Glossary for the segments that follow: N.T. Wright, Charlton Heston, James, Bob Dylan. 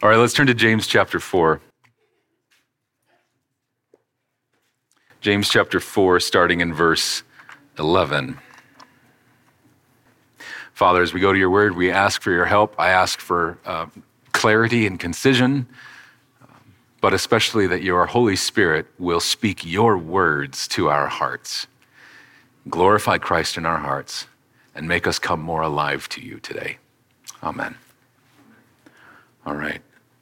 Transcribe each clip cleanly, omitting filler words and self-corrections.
All right, let's turn to James chapter 4. James chapter 4, starting in verse 11. Father, as we go to your word, we ask for your help. I ask for clarity and concision, but especially that your Holy Spirit will speak your words to our hearts. Glorify Christ in our hearts and make us come more alive to you today. Amen. All right,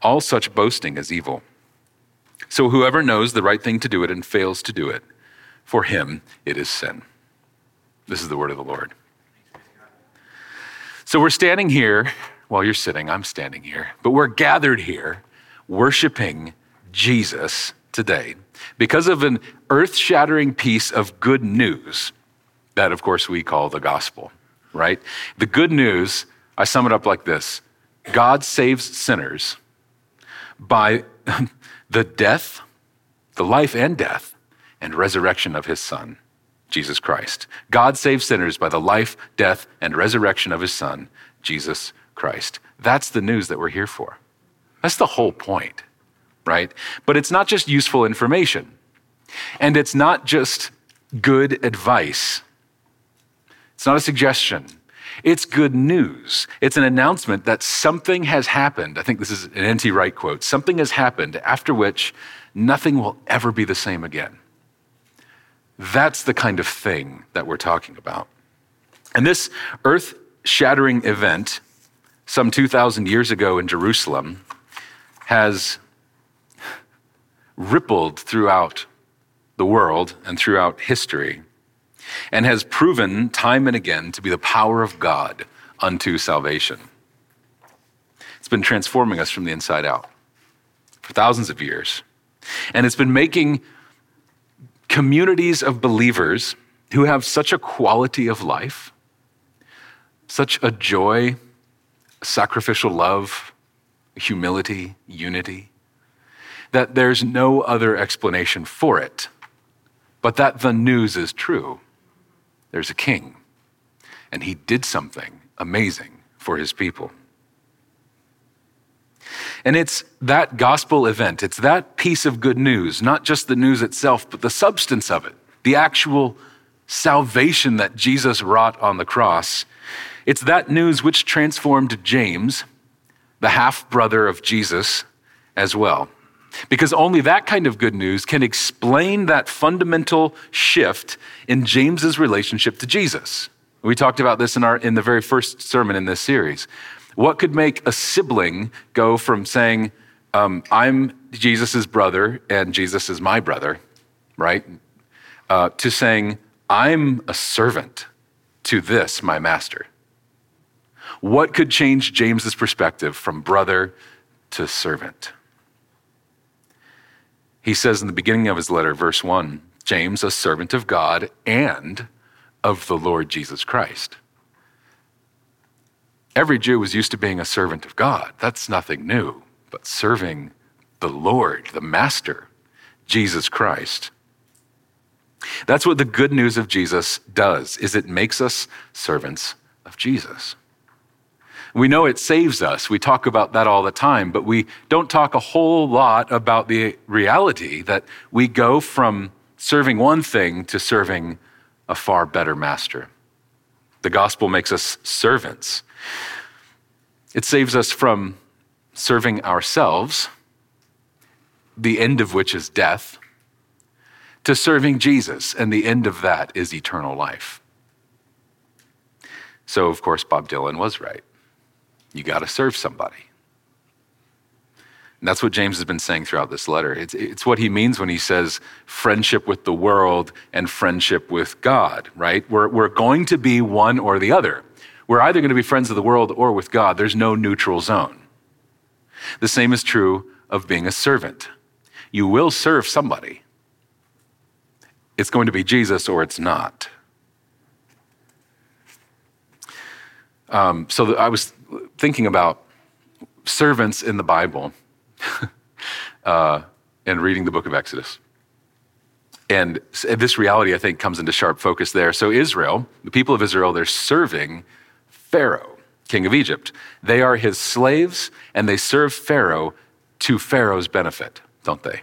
All such boasting is evil. So whoever knows the right thing to do it and fails to do it, for him it is sin. This is the word of the Lord. So we're standing here, well, you're sitting, I'm standing here, but we're gathered here worshiping Jesus today because of an earth-shattering piece of good news that, of course, we call the gospel, right? The good news, I sum it up like this: God saves sinners by the life and death and resurrection of his son, Jesus Christ. God saves sinners by the life, death, and resurrection of his son, Jesus Christ. That's the news that we're here for. That's the whole point, right? But it's not just useful information, and it's not just good advice. It's not a suggestion. It's good news. It's an announcement that something has happened. I think this is an N.T. Wright quote. Something has happened after which nothing will ever be the same again. That's the kind of thing that we're talking about. And this earth-shattering event some 2,000 years ago in Jerusalem has rippled throughout the world and throughout history, and has proven time and again to be the power of God unto salvation. It's been transforming us from the inside out for thousands of years. And it's been making communities of believers who have such a quality of life, such a joy, sacrificial love, humility, unity, that there's no other explanation for it, but that the news is true. There's a king, and he did something amazing for his people. And it's that gospel event, it's that piece of good news, not just the news itself, but the substance of it, the actual salvation that Jesus wrought on the cross. It's that news which transformed James, the half-brother of Jesus, as well. Because only that kind of good news can explain that fundamental shift in James's relationship to Jesus. We talked about this in the very first sermon in this series. What could make a sibling go from saying, I'm Jesus's brother and Jesus is my brother, right? To saying, I'm a servant to this, my master. What could change James's perspective from brother to servant? He says in the beginning of his letter, verse 1, James, a servant of God and of the Lord Jesus Christ. Every Jew was used to being a servant of God. That's nothing new, but serving the Lord, the Master, Jesus Christ. That's what the good news of Jesus does, is it makes us servants of Jesus. We know it saves us. We talk about that all the time, but we don't talk a whole lot about the reality that we go from serving one thing to serving a far better master. The gospel makes us servants. It saves us from serving ourselves the end of which is death, to serving Jesus, and the end of that is eternal life. So, of course, Bob Dylan was right. You got to serve somebody. And that's what James has been saying throughout this letter. It's what he means when he says friendship with the world and friendship with God, right? We're going to be one or the other. We're either going to be friends of the world or with God. There's no neutral zone. The same is true of being a servant. You will serve somebody. It's going to be Jesus or it's not. So I was thinking about servants in the Bible and reading the book of Exodus. And this reality, I think, comes into sharp focus there. So Israel, the people of Israel, they're serving Pharaoh, king of Egypt. They are his slaves, and they serve Pharaoh to Pharaoh's benefit, don't they?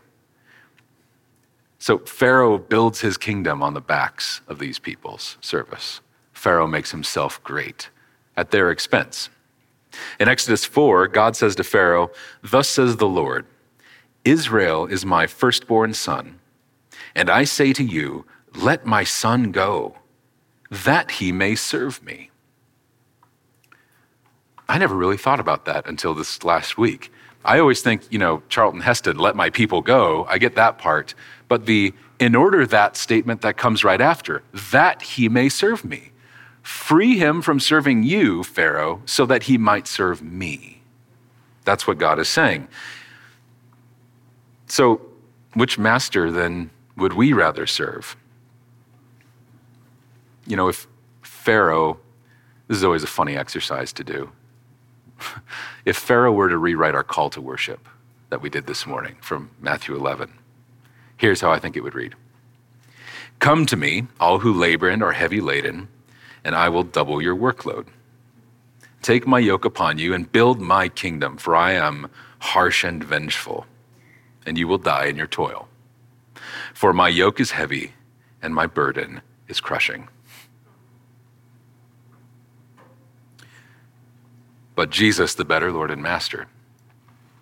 So Pharaoh builds his kingdom on the backs of these people's service. Pharaoh makes himself great at their expense. In Exodus 4, God says to Pharaoh, "Thus says the Lord, Israel is my firstborn son, and I say to you, let my son go, that he may serve me." I never really thought about that until this last week. I always think, Charlton Heston, "Let my people go." I get that part. But the "in order that" statement that comes right after, "that he may serve me." Free him from serving you, Pharaoh, so that he might serve me. That's what God is saying. So which master then would we rather serve? If Pharaoh, this is always a funny exercise to do. If Pharaoh were to rewrite our call to worship that we did this morning from Matthew 11, here's how I think it would read. "Come to me, all who labor and are heavy laden, and I will double your workload. Take my yoke upon you and build my kingdom, for I am harsh and vengeful, and you will die in your toil. For my yoke is heavy and my burden is crushing." But Jesus, the better Lord and Master,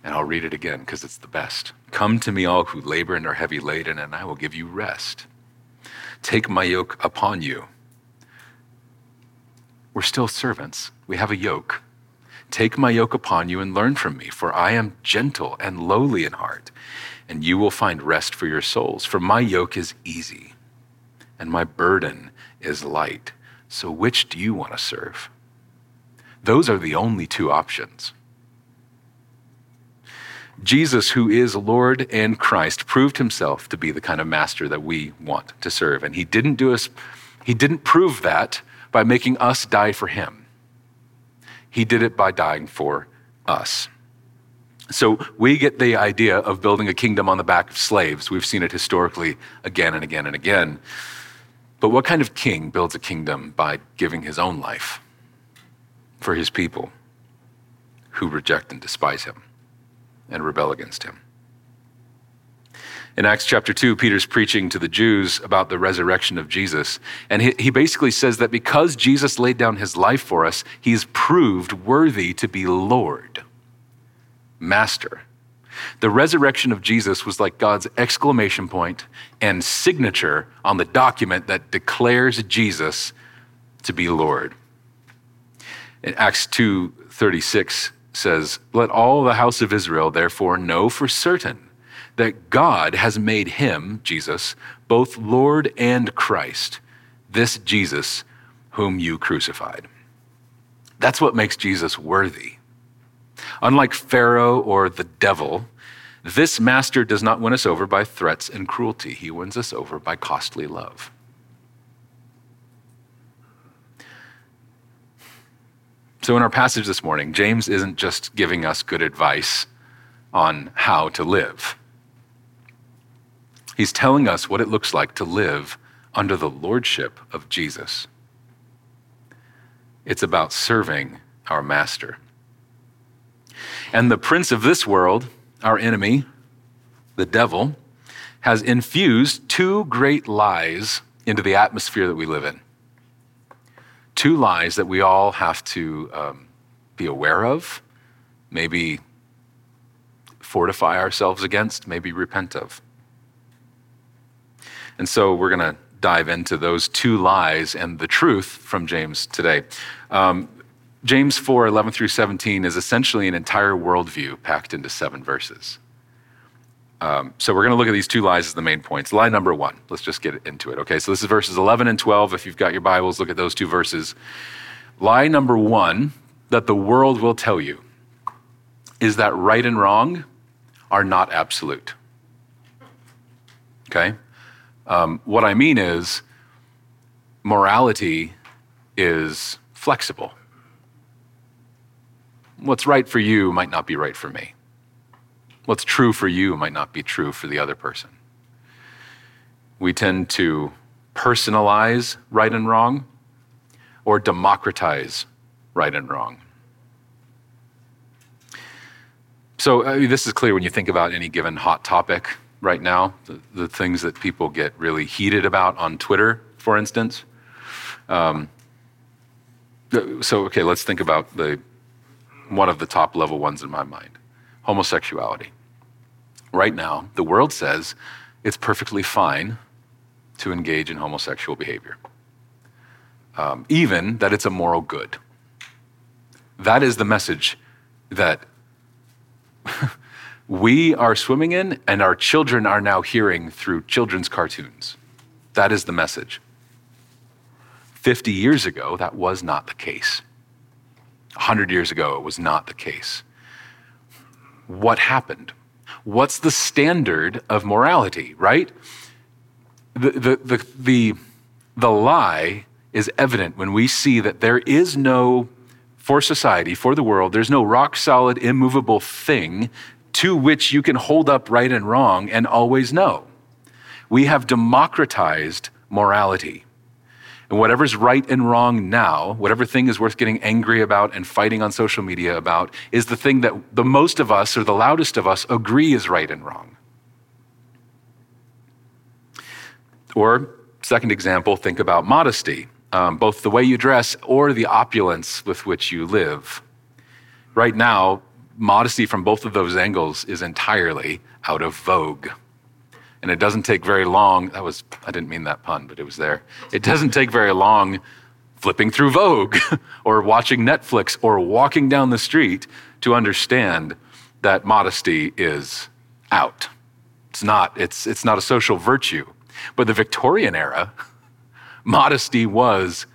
and I'll read it again because it's the best. "Come to me all who labor and are heavy laden, and I will give you rest. Take my yoke upon you." We're still servants. We have a yoke. "Take my yoke upon you and learn from me, for I am gentle and lowly in heart, and you will find rest for your souls. For my yoke is easy and my burden is light." So which do you want to serve? Those are the only two options. Jesus, who is Lord and Christ, proved himself to be the kind of master that we want to serve. And he didn't prove that by making us die for him. He did it by dying for us. So we get the idea of building a kingdom on the back of slaves. We've seen it historically again and again and again. But what kind of king builds a kingdom by giving his own life for his people who reject and despise him and rebel against him? In Acts chapter 2, Peter's preaching to the Jews about the resurrection of Jesus. And he basically says that because Jesus laid down his life for us, he is proved worthy to be Lord, Master. The resurrection of Jesus was like God's exclamation point and signature on the document that declares Jesus to be Lord. In Acts 2:36 says, "Let all the house of Israel therefore know for certain that God has made him," Jesus, "both Lord and Christ, this Jesus whom you crucified." That's what makes Jesus worthy. Unlike Pharaoh or the devil, this master does not win us over by threats and cruelty. He wins us over by costly love. So in our passage this morning, James isn't just giving us good advice on how to live. He's telling us what it looks like to live under the lordship of Jesus. It's about serving our master. And the prince of this world, our enemy, the devil, has infused two great lies into the atmosphere that we live in. Two lies that we all have to be aware of, maybe fortify ourselves against, maybe repent of. And so we're going to dive into those two lies and the truth from James today. James 4:11 through 17 is essentially an entire worldview packed into 7 verses. So we're going to look at these two lies as the main points. Lie number 1, let's just get into it. Okay, so this is verses 11 and 12. If you've got your Bibles, look at those two verses. Lie number 1 that the world will tell you is that right and wrong are not absolute. Okay? What I mean is morality is flexible. What's right for you might not be right for me. What's true for you might not be true for the other person. We tend to personalize right and wrong or democratize right and wrong. So this is clear when you think about any given hot topic right now, the things that people get really heated about on Twitter, for instance. So, let's think about one of the top level ones in my mind, homosexuality. Right now, the world says it's perfectly fine to engage in homosexual behavior, even that it's a moral good. That is the message that we are swimming in and our children are now hearing through children's cartoons. That is the message. 50 years ago, that was not the case. 100 years ago, it was not the case. What happened? What's the standard of morality, right? The lie is evident when we see that there is no, for society, for the world, there's no rock solid, immovable thing to which you can hold up right and wrong and always know. We have democratized morality. And whatever's right and wrong now, whatever thing is worth getting angry about and fighting on social media about, is the thing that the most of us or the loudest of us agree is right and wrong. Or, second example, think about modesty, both the way you dress or the opulence with which you live. Right now, modesty from both of those angles is entirely out of vogue. And it doesn't take very long. I didn't mean that pun, but it was there. It doesn't take very long flipping through Vogue or watching Netflix or walking down the street to understand that modesty is out. It's not a social virtue. But the Victorian era, modesty was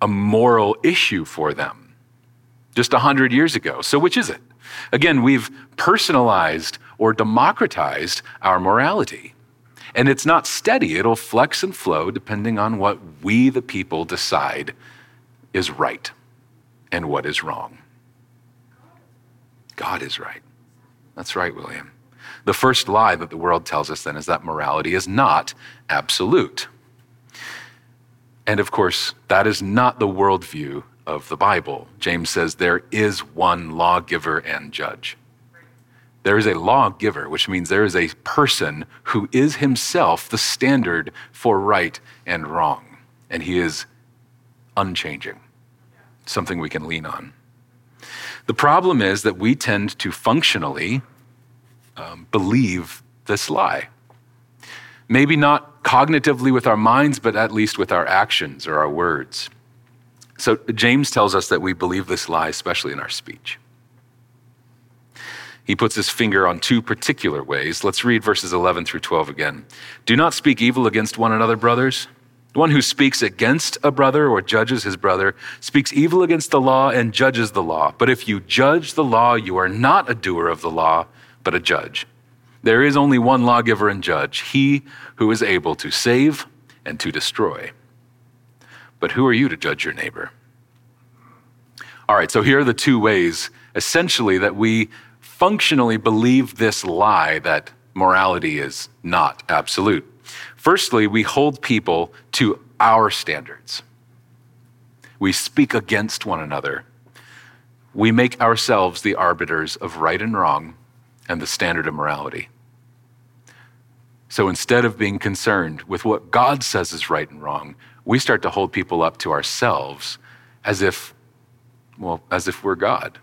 a moral issue for them just 100 years ago. So which is it? Again, we've personalized or democratized our morality. And it's not steady. It'll flex and flow depending on what we, the people, decide is right and what is wrong. God is right. That's right, William. The first lie that the world tells us then is that morality is not absolute. And of course, that is not the worldview of the Bible. James says there is one lawgiver and judge. There is a lawgiver, which means there is a person who is himself the standard for right and wrong. And he is unchanging, something we can lean on. The problem is that we tend to functionally believe this lie. Maybe not cognitively with our minds, but at least with our actions or our words. So James tells us that we believe this lie, especially in our speech. He puts his finger on two particular ways. Let's read verses 11 through 12 again. Do not speak evil against one another, brothers. The one who speaks against a brother or judges his brother speaks evil against the law and judges the law. But if you judge the law, you are not a doer of the law, but a judge. There is only one lawgiver and judge, he who is able to save and to destroy. But who are you to judge your neighbor? All right, so here are the two ways, essentially, that we functionally believe this lie that morality is not absolute. Firstly, we hold people to our standards. We speak against one another. We make ourselves the arbiters of right and wrong and the standard of morality. So instead of being concerned with what God says is right and wrong, we start to hold people up to ourselves as if we're God.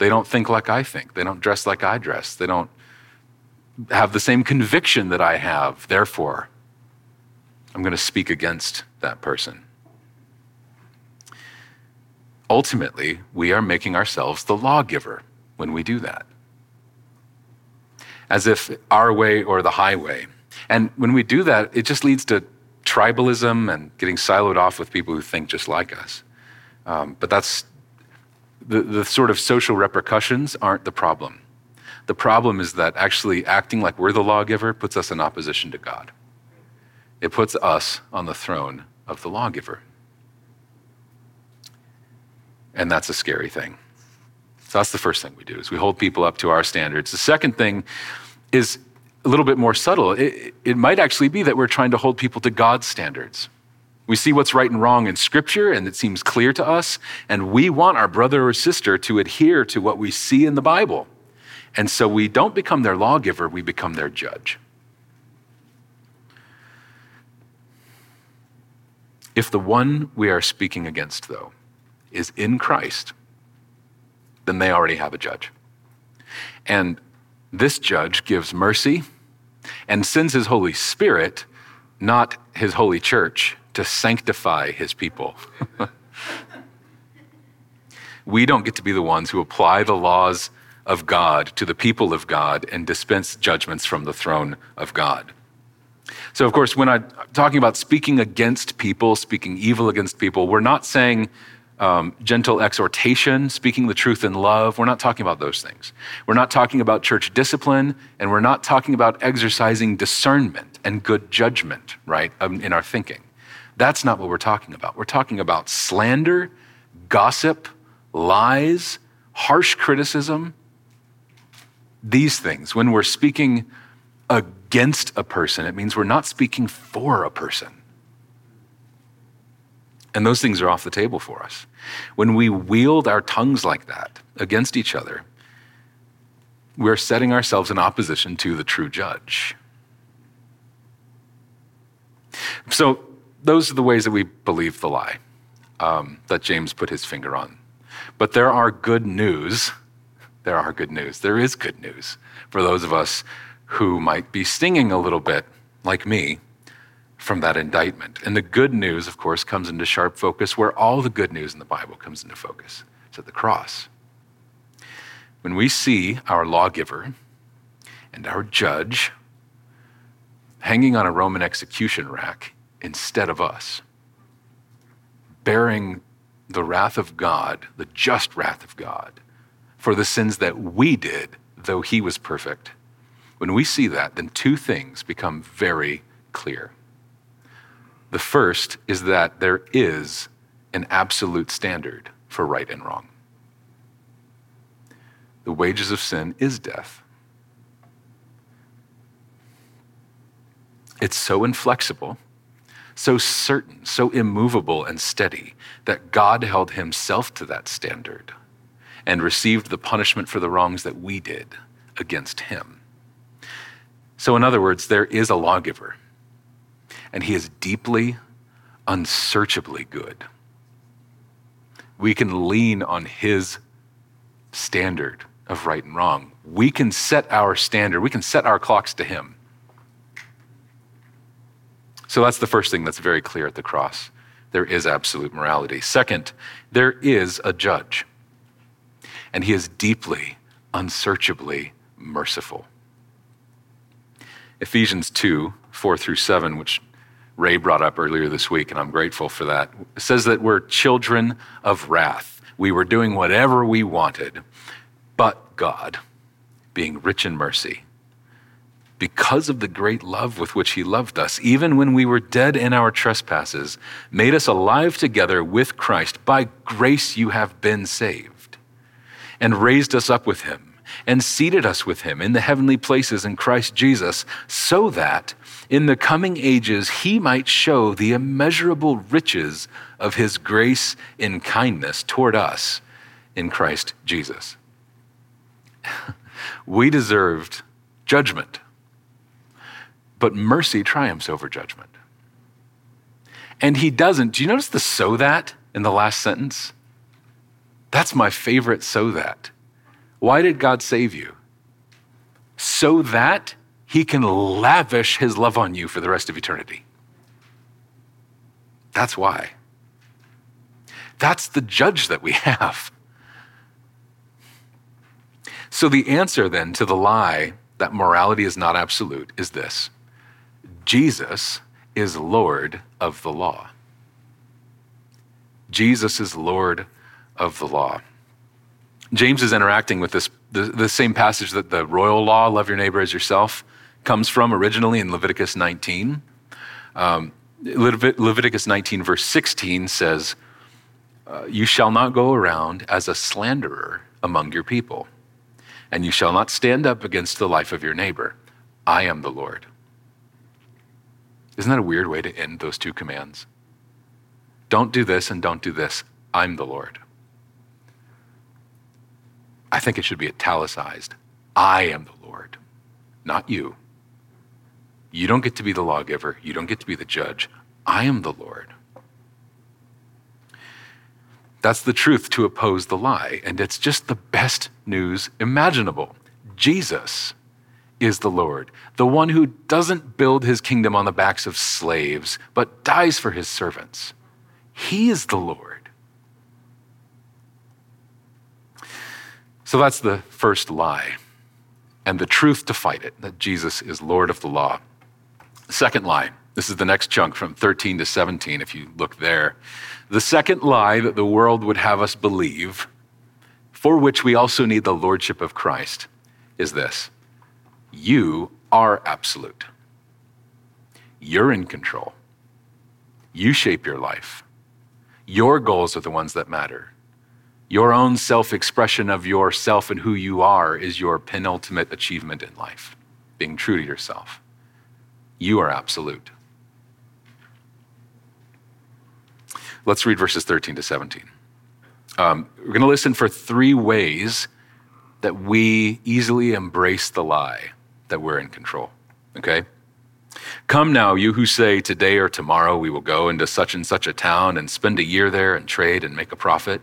They don't think like I think. They don't dress like I dress. They don't have the same conviction that I have. Therefore, I'm going to speak against that person. Ultimately, we are making ourselves the lawgiver when we do that. As if our way or the highway. And when we do that, it just leads to tribalism and getting siloed off with people who think just like us. But that's the sort of social repercussions aren't the problem. The problem is that actually acting like we're the lawgiver puts us in opposition to God. It puts us on the throne of the lawgiver. And that's a scary thing. So that's the first thing we do, is we hold people up to our standards. The second thing is a little bit more subtle. It might actually be that we're trying to hold people to God's standards. We see what's right and wrong in Scripture, and it seems clear to us, and we want our brother or sister to adhere to what we see in the Bible. And so we don't become their lawgiver, we become their judge. If the one we are speaking against, though, is in Christ, then they already have a judge. And this judge gives mercy and sends his Holy Spirit, not his holy church, to sanctify his people. We don't get to be the ones who apply the laws of God to the people of God and dispense judgments from the throne of God. So, of course, when I'm talking about speaking against people, speaking evil against people, we're not saying gentle exhortation, speaking the truth in love. We're not talking about those things. We're not talking about church discipline, and we're not talking about exercising discernment and good judgment, right, in our thinking. That's not what we're talking about. We're talking about slander, gossip, lies, harsh criticism. These things, when we're speaking against a person, it means we're not speaking for a person. And those things are off the table for us. When we wield our tongues like that against each other, we're setting ourselves in opposition to the true judge. So those are the ways that we believe the lie that James put his finger on. But there are good news. There are good news. There is good news for those of us who might be stinging a little bit, like me, from that indictment. And the good news, of course, comes into sharp focus where all the good news in the Bible comes into focus. It's at the cross. When we see our lawgiver and our judge hanging on a Roman execution rack instead of us, bearing the wrath of God, the just wrath of God, for the sins that we did, though he was perfect. When we see that, then two things become very clear. The first is that there is an absolute standard for right and wrong. The wages of sin is death. It's so inflexible, so certain, so immovable and steady that God held himself to that standard and received the punishment for the wrongs that we did against him. So in other words, there is a lawgiver. And he is deeply, unsearchably good. We can lean on his standard of right and wrong. We can set our standard. We can set our clocks to him. So that's the first thing that's very clear at the cross. There is absolute morality. Second, there is a judge. And he is deeply, unsearchably merciful. Ephesians 2:4-7, which Ray brought up earlier this week, and I'm grateful for that. It says that we're children of wrath. We were doing whatever we wanted, but God, being rich in mercy, because of the great love with which he loved us, even when we were dead in our trespasses, made us alive together with Christ. By grace you have been saved, and raised us up with him, and seated us with him in the heavenly places in Christ Jesus, so that in the coming ages he might show the immeasurable riches of his grace in kindness toward us in Christ Jesus. We deserved judgment, but mercy triumphs over judgment. And he doesn't. Do you notice the "so that" in the last sentence? That's my favorite "so that." Why did God save you? So that he can lavish his love on you for the rest of eternity. That's why. That's the judge that we have. So the answer then to the lie that morality is not absolute is this: Jesus is Lord of the law. Jesus is Lord of the law. James is interacting with this, the same passage that the royal law, love your neighbor as yourself, comes from originally in Leviticus 19. Leviticus 19 verse 16 says, you shall not go around as a slanderer among your people, and you shall not stand up against the life of your neighbor. I am the Lord. Isn't that a weird way to end those two commands? Don't do this and don't do this. I'm the Lord. I think it should be italicized. I am the Lord, not you. You don't get to be the lawgiver. You don't get to be the judge. I am the Lord. That's the truth to oppose the lie, and it's just the best news imaginable. Jesus is the Lord, the one who doesn't build his kingdom on the backs of slaves, but dies for his servants. He is the Lord. So that's the first lie, and the truth to fight it, that Jesus is Lord of the law. Second lie. This is the next chunk from 13 to 17, if you look there. The second lie that the world would have us believe, for which we also need the lordship of Christ, is this: you are absolute. You're in control. You shape your life. Your goals are the ones that matter. Your own self-expression of yourself and who you are is your penultimate achievement in life, being true to yourself. You are absolute. Let's read verses 13 to 17. We're going to listen for three ways that we easily embrace the lie that we're in control, okay? Come now, you who say, today or tomorrow we will go into such and such a town and spend a year there and trade and make a profit,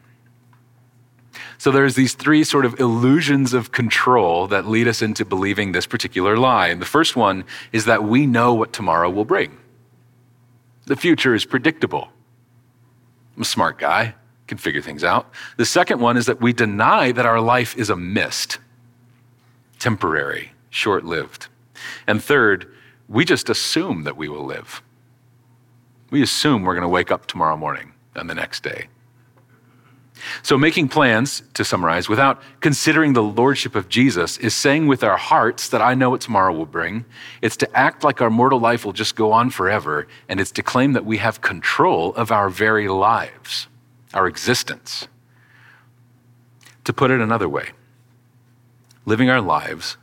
So there's these three sort of illusions of control that lead us into believing this particular lie. And the first one is that we know what tomorrow will bring. The future is predictable. I'm a smart guy, can figure things out. The second one is that we deny that our life is a mist, temporary, short-lived. And third, we just assume that we will live. We assume we're going to wake up tomorrow morning and the next day. So making plans, to summarize, without considering the lordship of Jesus is saying with our hearts that I know what tomorrow will bring. It's to act like our mortal life will just go on forever, and it's to claim that we have control of our very lives, our existence. To put it another way, living our lives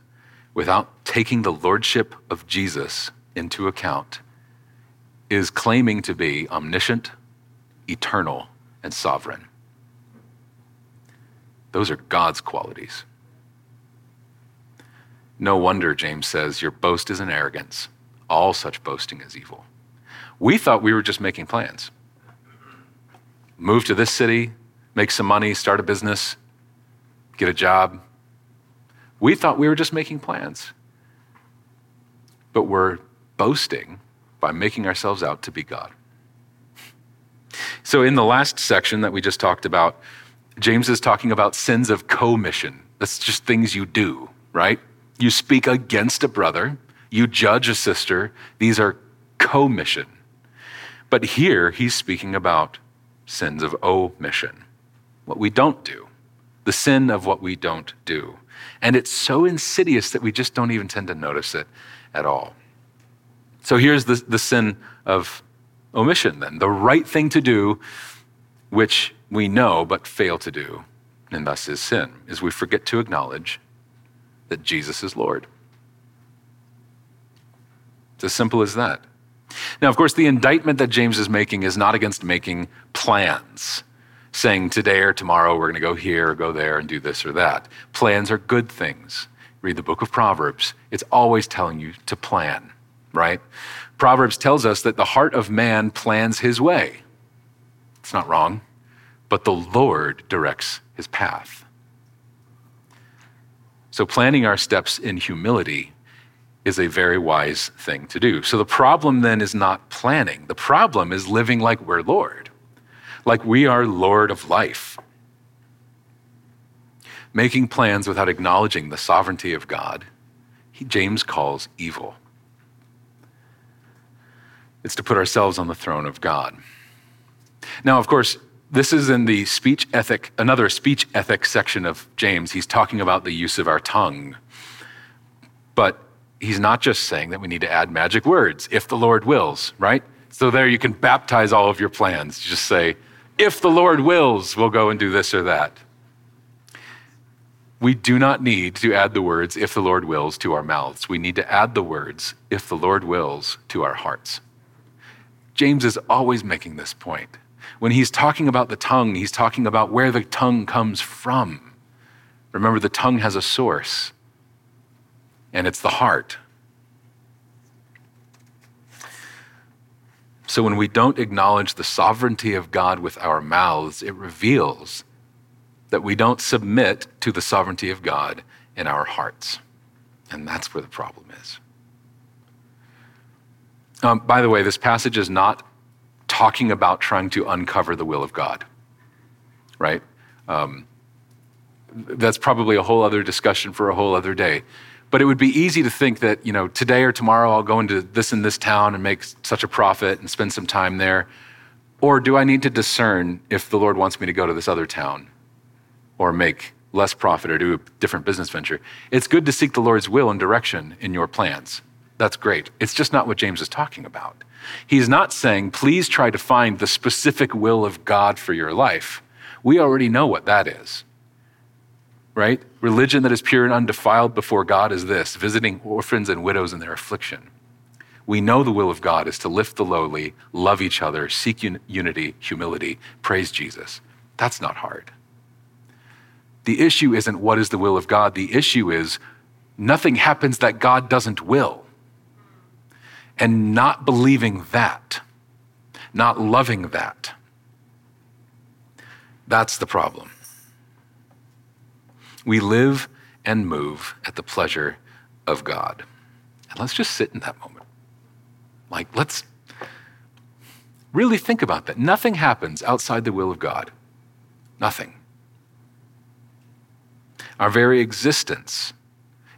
without taking the lordship of Jesus into account is claiming to be omniscient, eternal, and sovereign. Those are God's qualities. No wonder James says, your boast is an arrogance. All such boasting is evil. We thought we were just making plans. Move to this city, make some money, start a business, get a job. We thought we were just making plans, but we're boasting by making ourselves out to be God. So in the last section that we just talked about, James is talking about sins of commission. That's just things you do, right? You speak against a brother, you judge a sister. These are commission. But here he's speaking about sins of omission, what we don't do, the sin of what we don't do. And it's so insidious that we just don't even tend to notice it at all. So here's the sin of omission then, the right thing to do, which we know but fail to do, and thus is sin, is we forget to acknowledge that Jesus is Lord. It's as simple as that. Now, of course, the indictment that James is making is not against making plans, saying today or tomorrow we're going to go here or go there and do this or that. Plans are good things. Read the book of Proverbs. It's always telling you to plan, right? Proverbs tells us that the heart of man plans his way. It's not wrong, but the Lord directs his path. So planning our steps in humility is a very wise thing to do. So the problem then is not planning. The problem is living like we're Lord, like we are Lord of life. Making plans without acknowledging the sovereignty of God, James calls evil. It's to put ourselves on the throne of God. Now, of course, this is in the speech ethic, another speech ethic section of James. He's talking about the use of our tongue. But he's not just saying that we need to add magic words, if the Lord wills, right? So there you can baptize all of your plans. Just say, if the Lord wills, we'll go and do this or that. We do not need to add the words, if the Lord wills, to our mouths. We need to add the words, if the Lord wills, to our hearts. James is always making this point. When he's talking about the tongue, he's talking about where the tongue comes from. Remember, the tongue has a source, and it's the heart. So when we don't acknowledge the sovereignty of God with our mouths, it reveals that we don't submit to the sovereignty of God in our hearts. And that's where the problem is. By the way, this passage is not talking about trying to uncover the will of God, right? That's probably a whole other discussion for a whole other day. But it would be easy to think that, you know, today or tomorrow I'll go into this and this town and make such a profit and spend some time there. Or do I need to discern if the Lord wants me to go to this other town or make less profit or do a different business venture? It's good to seek the Lord's will and direction in your plans. That's great. It's just not what James is talking about. He's not saying, please try to find the specific will of God for your life. We already know what that is, right? Religion that is pure and undefiled before God is this, visiting orphans and widows in their affliction. We know the will of God is to lift the lowly, love each other, seek unity, humility, praise Jesus. That's not hard. The issue isn't what is the will of God. The issue is nothing happens that God doesn't will. And not believing that, not loving that, that's the problem. We live and move at the pleasure of God. And let's just sit in that moment. Like, let's really think about that. Nothing happens outside the will of God. Nothing. Our very existence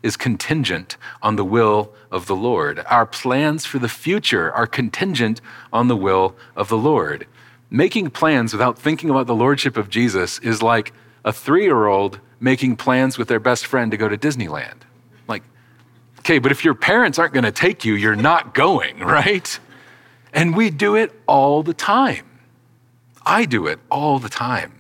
is contingent on the will of the Lord. Our plans for the future are contingent on the will of the Lord. Making plans without thinking about the Lordship of Jesus is like a 3-year-old making plans with their best friend to go to Disneyland. Like, okay, but if your parents aren't going to take you, you're not going, right? And we do it all the time. I do it all the time.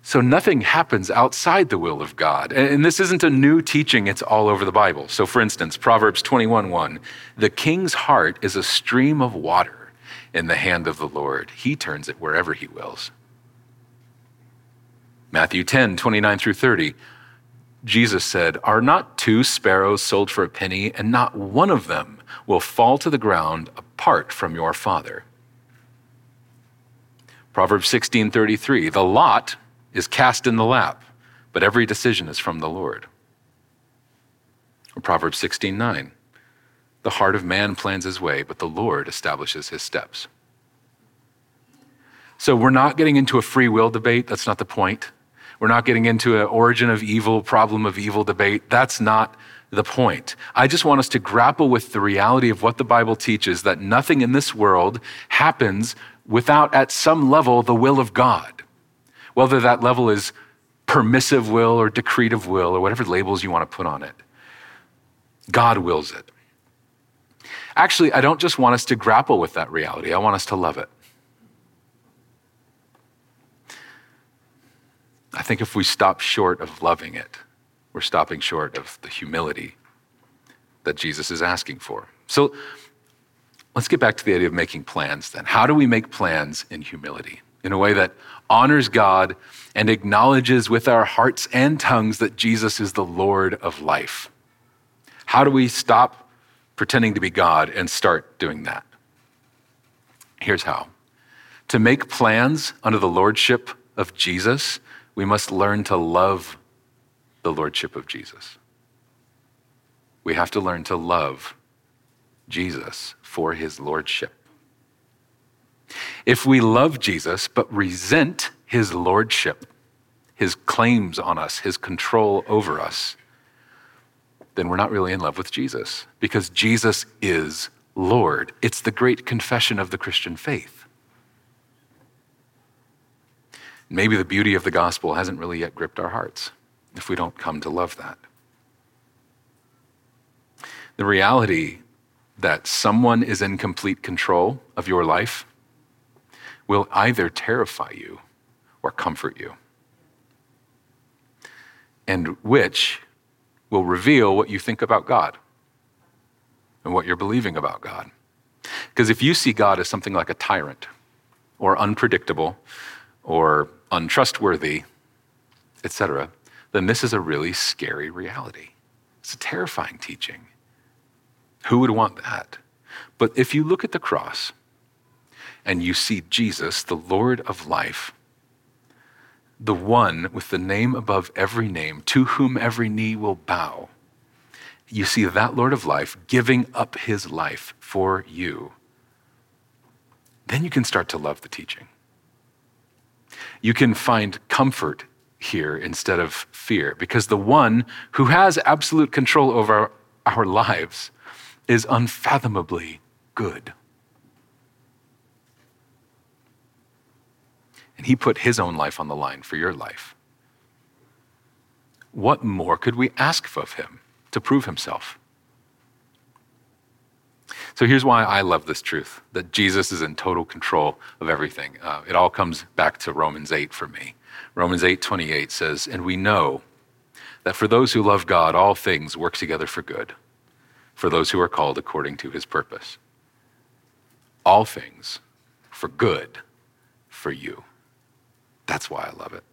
So nothing happens outside the will of God. And this isn't a new teaching, it's all over the Bible. So for instance, Proverbs 21:1, the king's heart is a stream of water in the hand of the Lord. He turns it wherever he wills. Matthew 10:29-30, Jesus said, are not 2 sparrows sold for a penny, and not one of them will fall to the ground apart from your Father? Proverbs 16:33, the lot is cast in the lap, but every decision is from the Lord. Or Proverbs 16:9, the heart of man plans his way, but the Lord establishes his steps. So we're not getting into a free will debate. That's not the point. We're not getting into an origin of evil, problem of evil debate. That's not the point. I just want us to grapple with the reality of what the Bible teaches, that nothing in this world happens without, at some level, the will of God. Whether that level is permissive will or decretive will or whatever labels you want to put on it, God wills it. Actually, I don't just want us to grapple with that reality. I want us to love it. I think if we stop short of loving it, we're stopping short of the humility that Jesus is asking for. So let's get back to the idea of making plans then. How do we make plans in humility, in a way that honors God and acknowledges with our hearts and tongues that Jesus is the Lord of life? How do we stop pretending to be God and start doing that? Here's how. To make plans under the lordship of Jesus, we must learn to love the lordship of Jesus. We have to learn to love Jesus for his lordship. If we love Jesus but resent his lordship, his claims on us, his control over us, then we're not really in love with Jesus, because Jesus is Lord. It's the great confession of the Christian faith. Maybe the beauty of the gospel hasn't really yet gripped our hearts if we don't come to love that. The reality that someone is in complete control of your life will either terrify you or comfort you, and which will reveal what you think about God and what you're believing about God. Because if you see God as something like a tyrant or unpredictable or untrustworthy, etc., then this is a really scary reality. It's a terrifying teaching. Who would want that? But if you look at the cross and you see Jesus, the Lord of life, the one with the name above every name, to whom every knee will bow, you see that Lord of life giving up his life for you, then you can start to love the teaching. You can find comfort here instead of fear, because the one who has absolute control over our lives is unfathomably good. And he put his own life on the line for your life. What more could we ask of him to prove himself? So here's why I love this truth, that Jesus is in total control of everything. It all comes back to Romans 8 for me. Romans 8:28 says, "And we know that for those who love God, all things work together for good, for those who are called according to his purpose." All things for good for you. That's why I love it.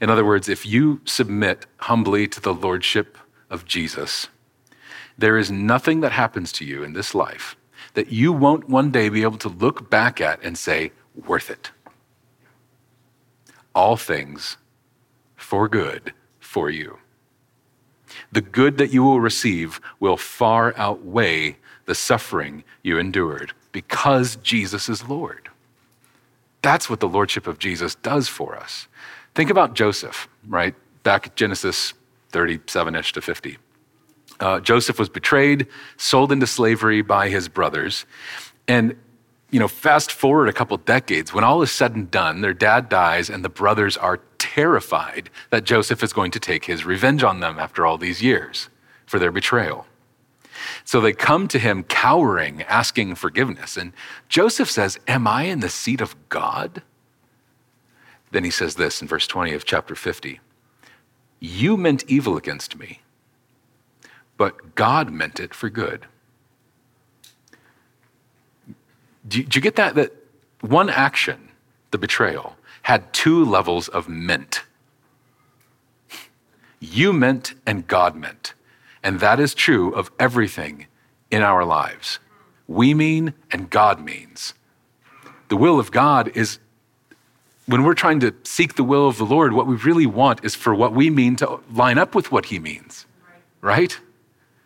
In other words, if you submit humbly to the lordship of Jesus, there is nothing that happens to you in this life that you won't one day be able to look back at and say, worth it. All things for good for you. The good that you will receive will far outweigh the suffering you endured, because Jesus is Lord. That's what the lordship of Jesus does for us. Think about Joseph, right? Back at Genesis 37-ish to 50. Joseph was betrayed, sold into slavery by his brothers. And, fast forward a couple decades, when all is said and done, their dad dies and the brothers are terrified that Joseph is going to take his revenge on them after all these years for their betrayal. So they come to him cowering, asking forgiveness. And Joseph says, "Am I in the seat of God?" Then he says this in verse 20 of chapter 50, "You meant evil against me, but God meant it for good." Do you get that? That one action, the betrayal, had two levels of meant. You meant and God meant. And that is true of everything in our lives. We mean and God means. The will of God is, when we're trying to seek the will of the Lord, what we really want is for what we mean to line up with what he means, right?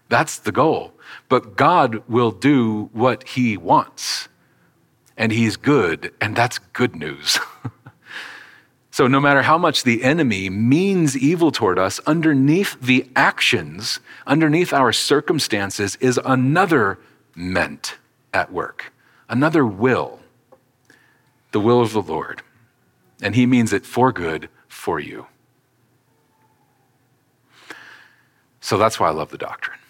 That's the goal. But God will do what he wants, and he's good, and that's good news. So no matter how much the enemy means evil toward us, underneath the actions, underneath our circumstances is another meant at work, another will, the will of the Lord. And he means it for good for you. So that's why I love the doctrine.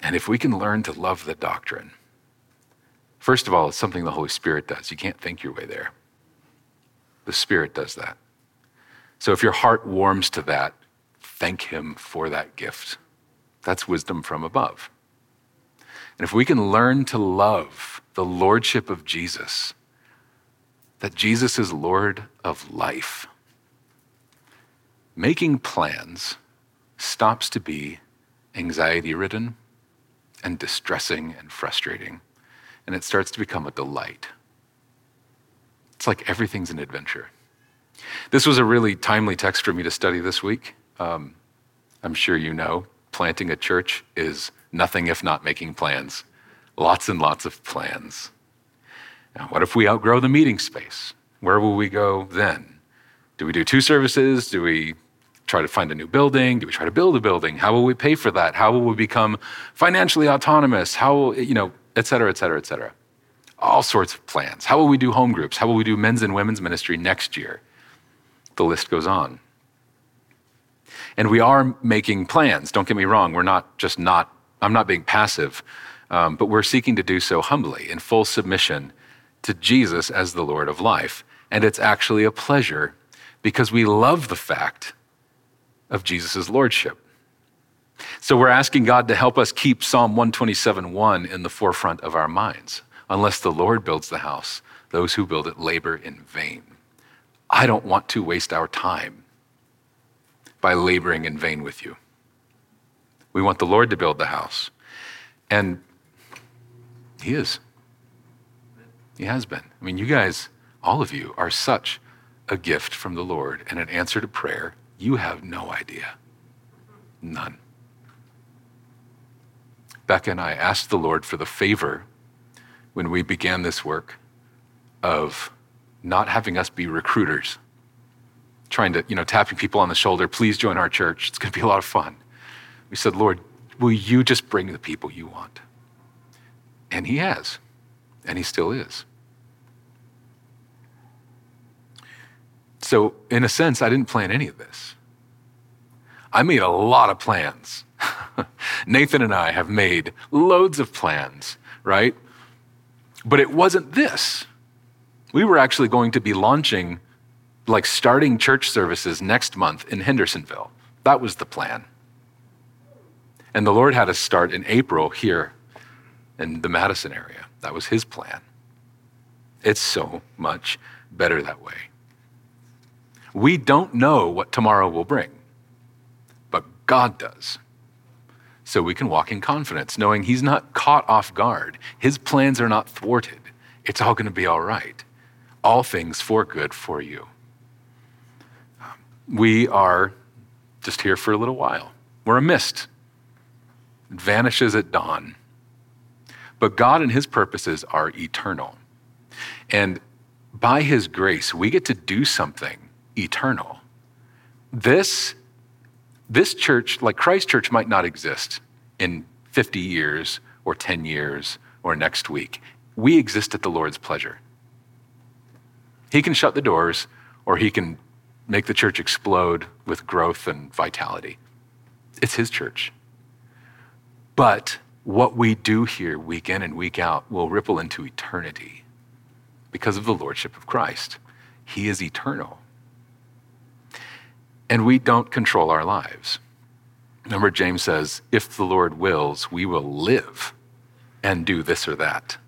And if we can learn to love the doctrine, first of all, it's something the Holy Spirit does. You can't think your way there. The Spirit does that. So if your heart warms to that, thank him for that gift. That's wisdom from above. And if we can learn to love the lordship of Jesus, that Jesus is Lord of life, making plans stops to be anxiety-ridden and distressing and frustrating, and it starts to become a delight. It's like everything's an adventure. This was a really timely text for me to study this week. I'm sure you know, planting a church is nothing if not making plans. Lots and lots of plans. Now, what if we outgrow the meeting space? Where will we go then? Do we do 2 services? Do we try to find a new building? Do we try to build a building? How will we pay for that? How will we become financially autonomous? How will, et cetera, et cetera, et cetera. All sorts of plans. How will we do home groups? How will we do men's and women's ministry next year? The list goes on. And we are making plans. Don't get me wrong. I'm not being passive, but we're seeking to do so humbly in full submission to Jesus as the Lord of life. And it's actually a pleasure because we love the fact of Jesus' lordship. So we're asking God to help us keep Psalm 127:1 in the forefront of our minds. Unless the Lord builds the house, those who build it labor in vain. I don't want to waste our time by laboring in vain with you. We want the Lord to build the house. And he is. He has been. I mean, you guys, all of you, are such a gift from the Lord and an answer to prayer. You have no idea. None. Becca and I asked the Lord for the favor when we began this work of not having us be recruiters, trying to, tapping people on the shoulder, please join our church. It's going to be a lot of fun. We said, Lord, will you just bring the people you want? And he has, and he still is. So in a sense, I didn't plan any of this. I made a lot of plans. Nathan and I have made loads of plans, right? But it wasn't this. We were actually going to be launching, starting church services next month in Hendersonville. That was the plan. And the Lord had us start in April here in the Madison area. That was his plan. It's so much better that way. We don't know what tomorrow will bring, but God does. So we can walk in confidence, knowing he's not caught off guard. His plans are not thwarted. It's all going to be all right. All things for good for you. We are just here for a little while. We're a mist. It vanishes at dawn. But God and his purposes are eternal. And by his grace, we get to do something eternal. This church, like Christ Church, might not exist in 50 years or 10 years or next week. We exist at the Lord's pleasure. He can shut the doors or he can make the church explode with growth and vitality. It's his church. But what we do here week in and week out will ripple into eternity because of the lordship of Christ. He is eternal. And we don't control our lives. Remember, James says, if the Lord wills, we will live and do this or that.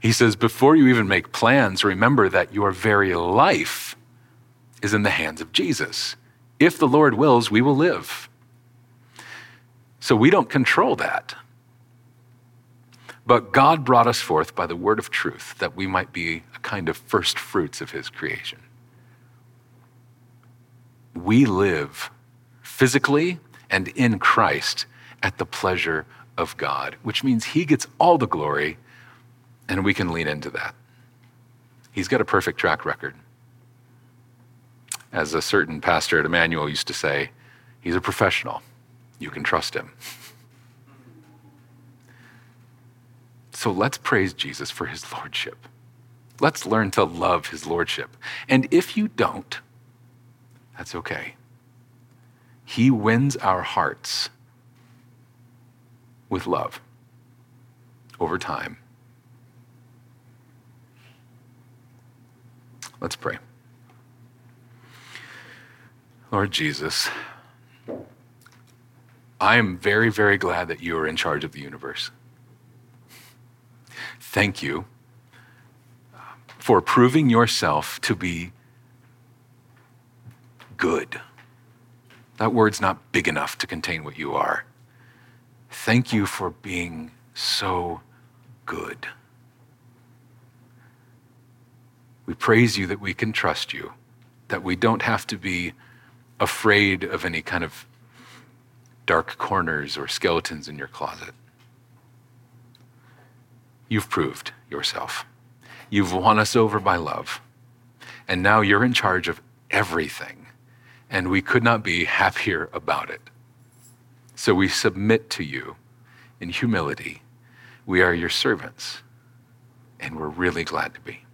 He says, before you even make plans, remember that your very life is in the hands of Jesus. If the Lord wills, we will live. So we don't control that. But God brought us forth by the word of truth that we might be a kind of first fruits of his creation. We live physically and in Christ at the pleasure of God, which means he gets all the glory and we can lean into that. He's got a perfect track record. As a certain pastor at Emmanuel used to say, he's a professional. You can trust him. So let's praise Jesus for his lordship. Let's learn to love his lordship. And if you don't, that's okay. He wins our hearts with love over time. Let's pray. Lord Jesus, I am very, very glad that you are in charge of the universe. Thank you for proving yourself to be good. That word's not big enough to contain what you are. Thank you for being so good. We praise you that we can trust you, that we don't have to be afraid of any kind of dark corners or skeletons in your closet. You've proved yourself. You've won us over by love. And now you're in charge of everything. And we could not be happier about it. So we submit to you in humility. We are your servants. And we're really glad to be.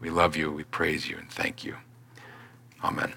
We love you, we praise you, and thank you. Amen.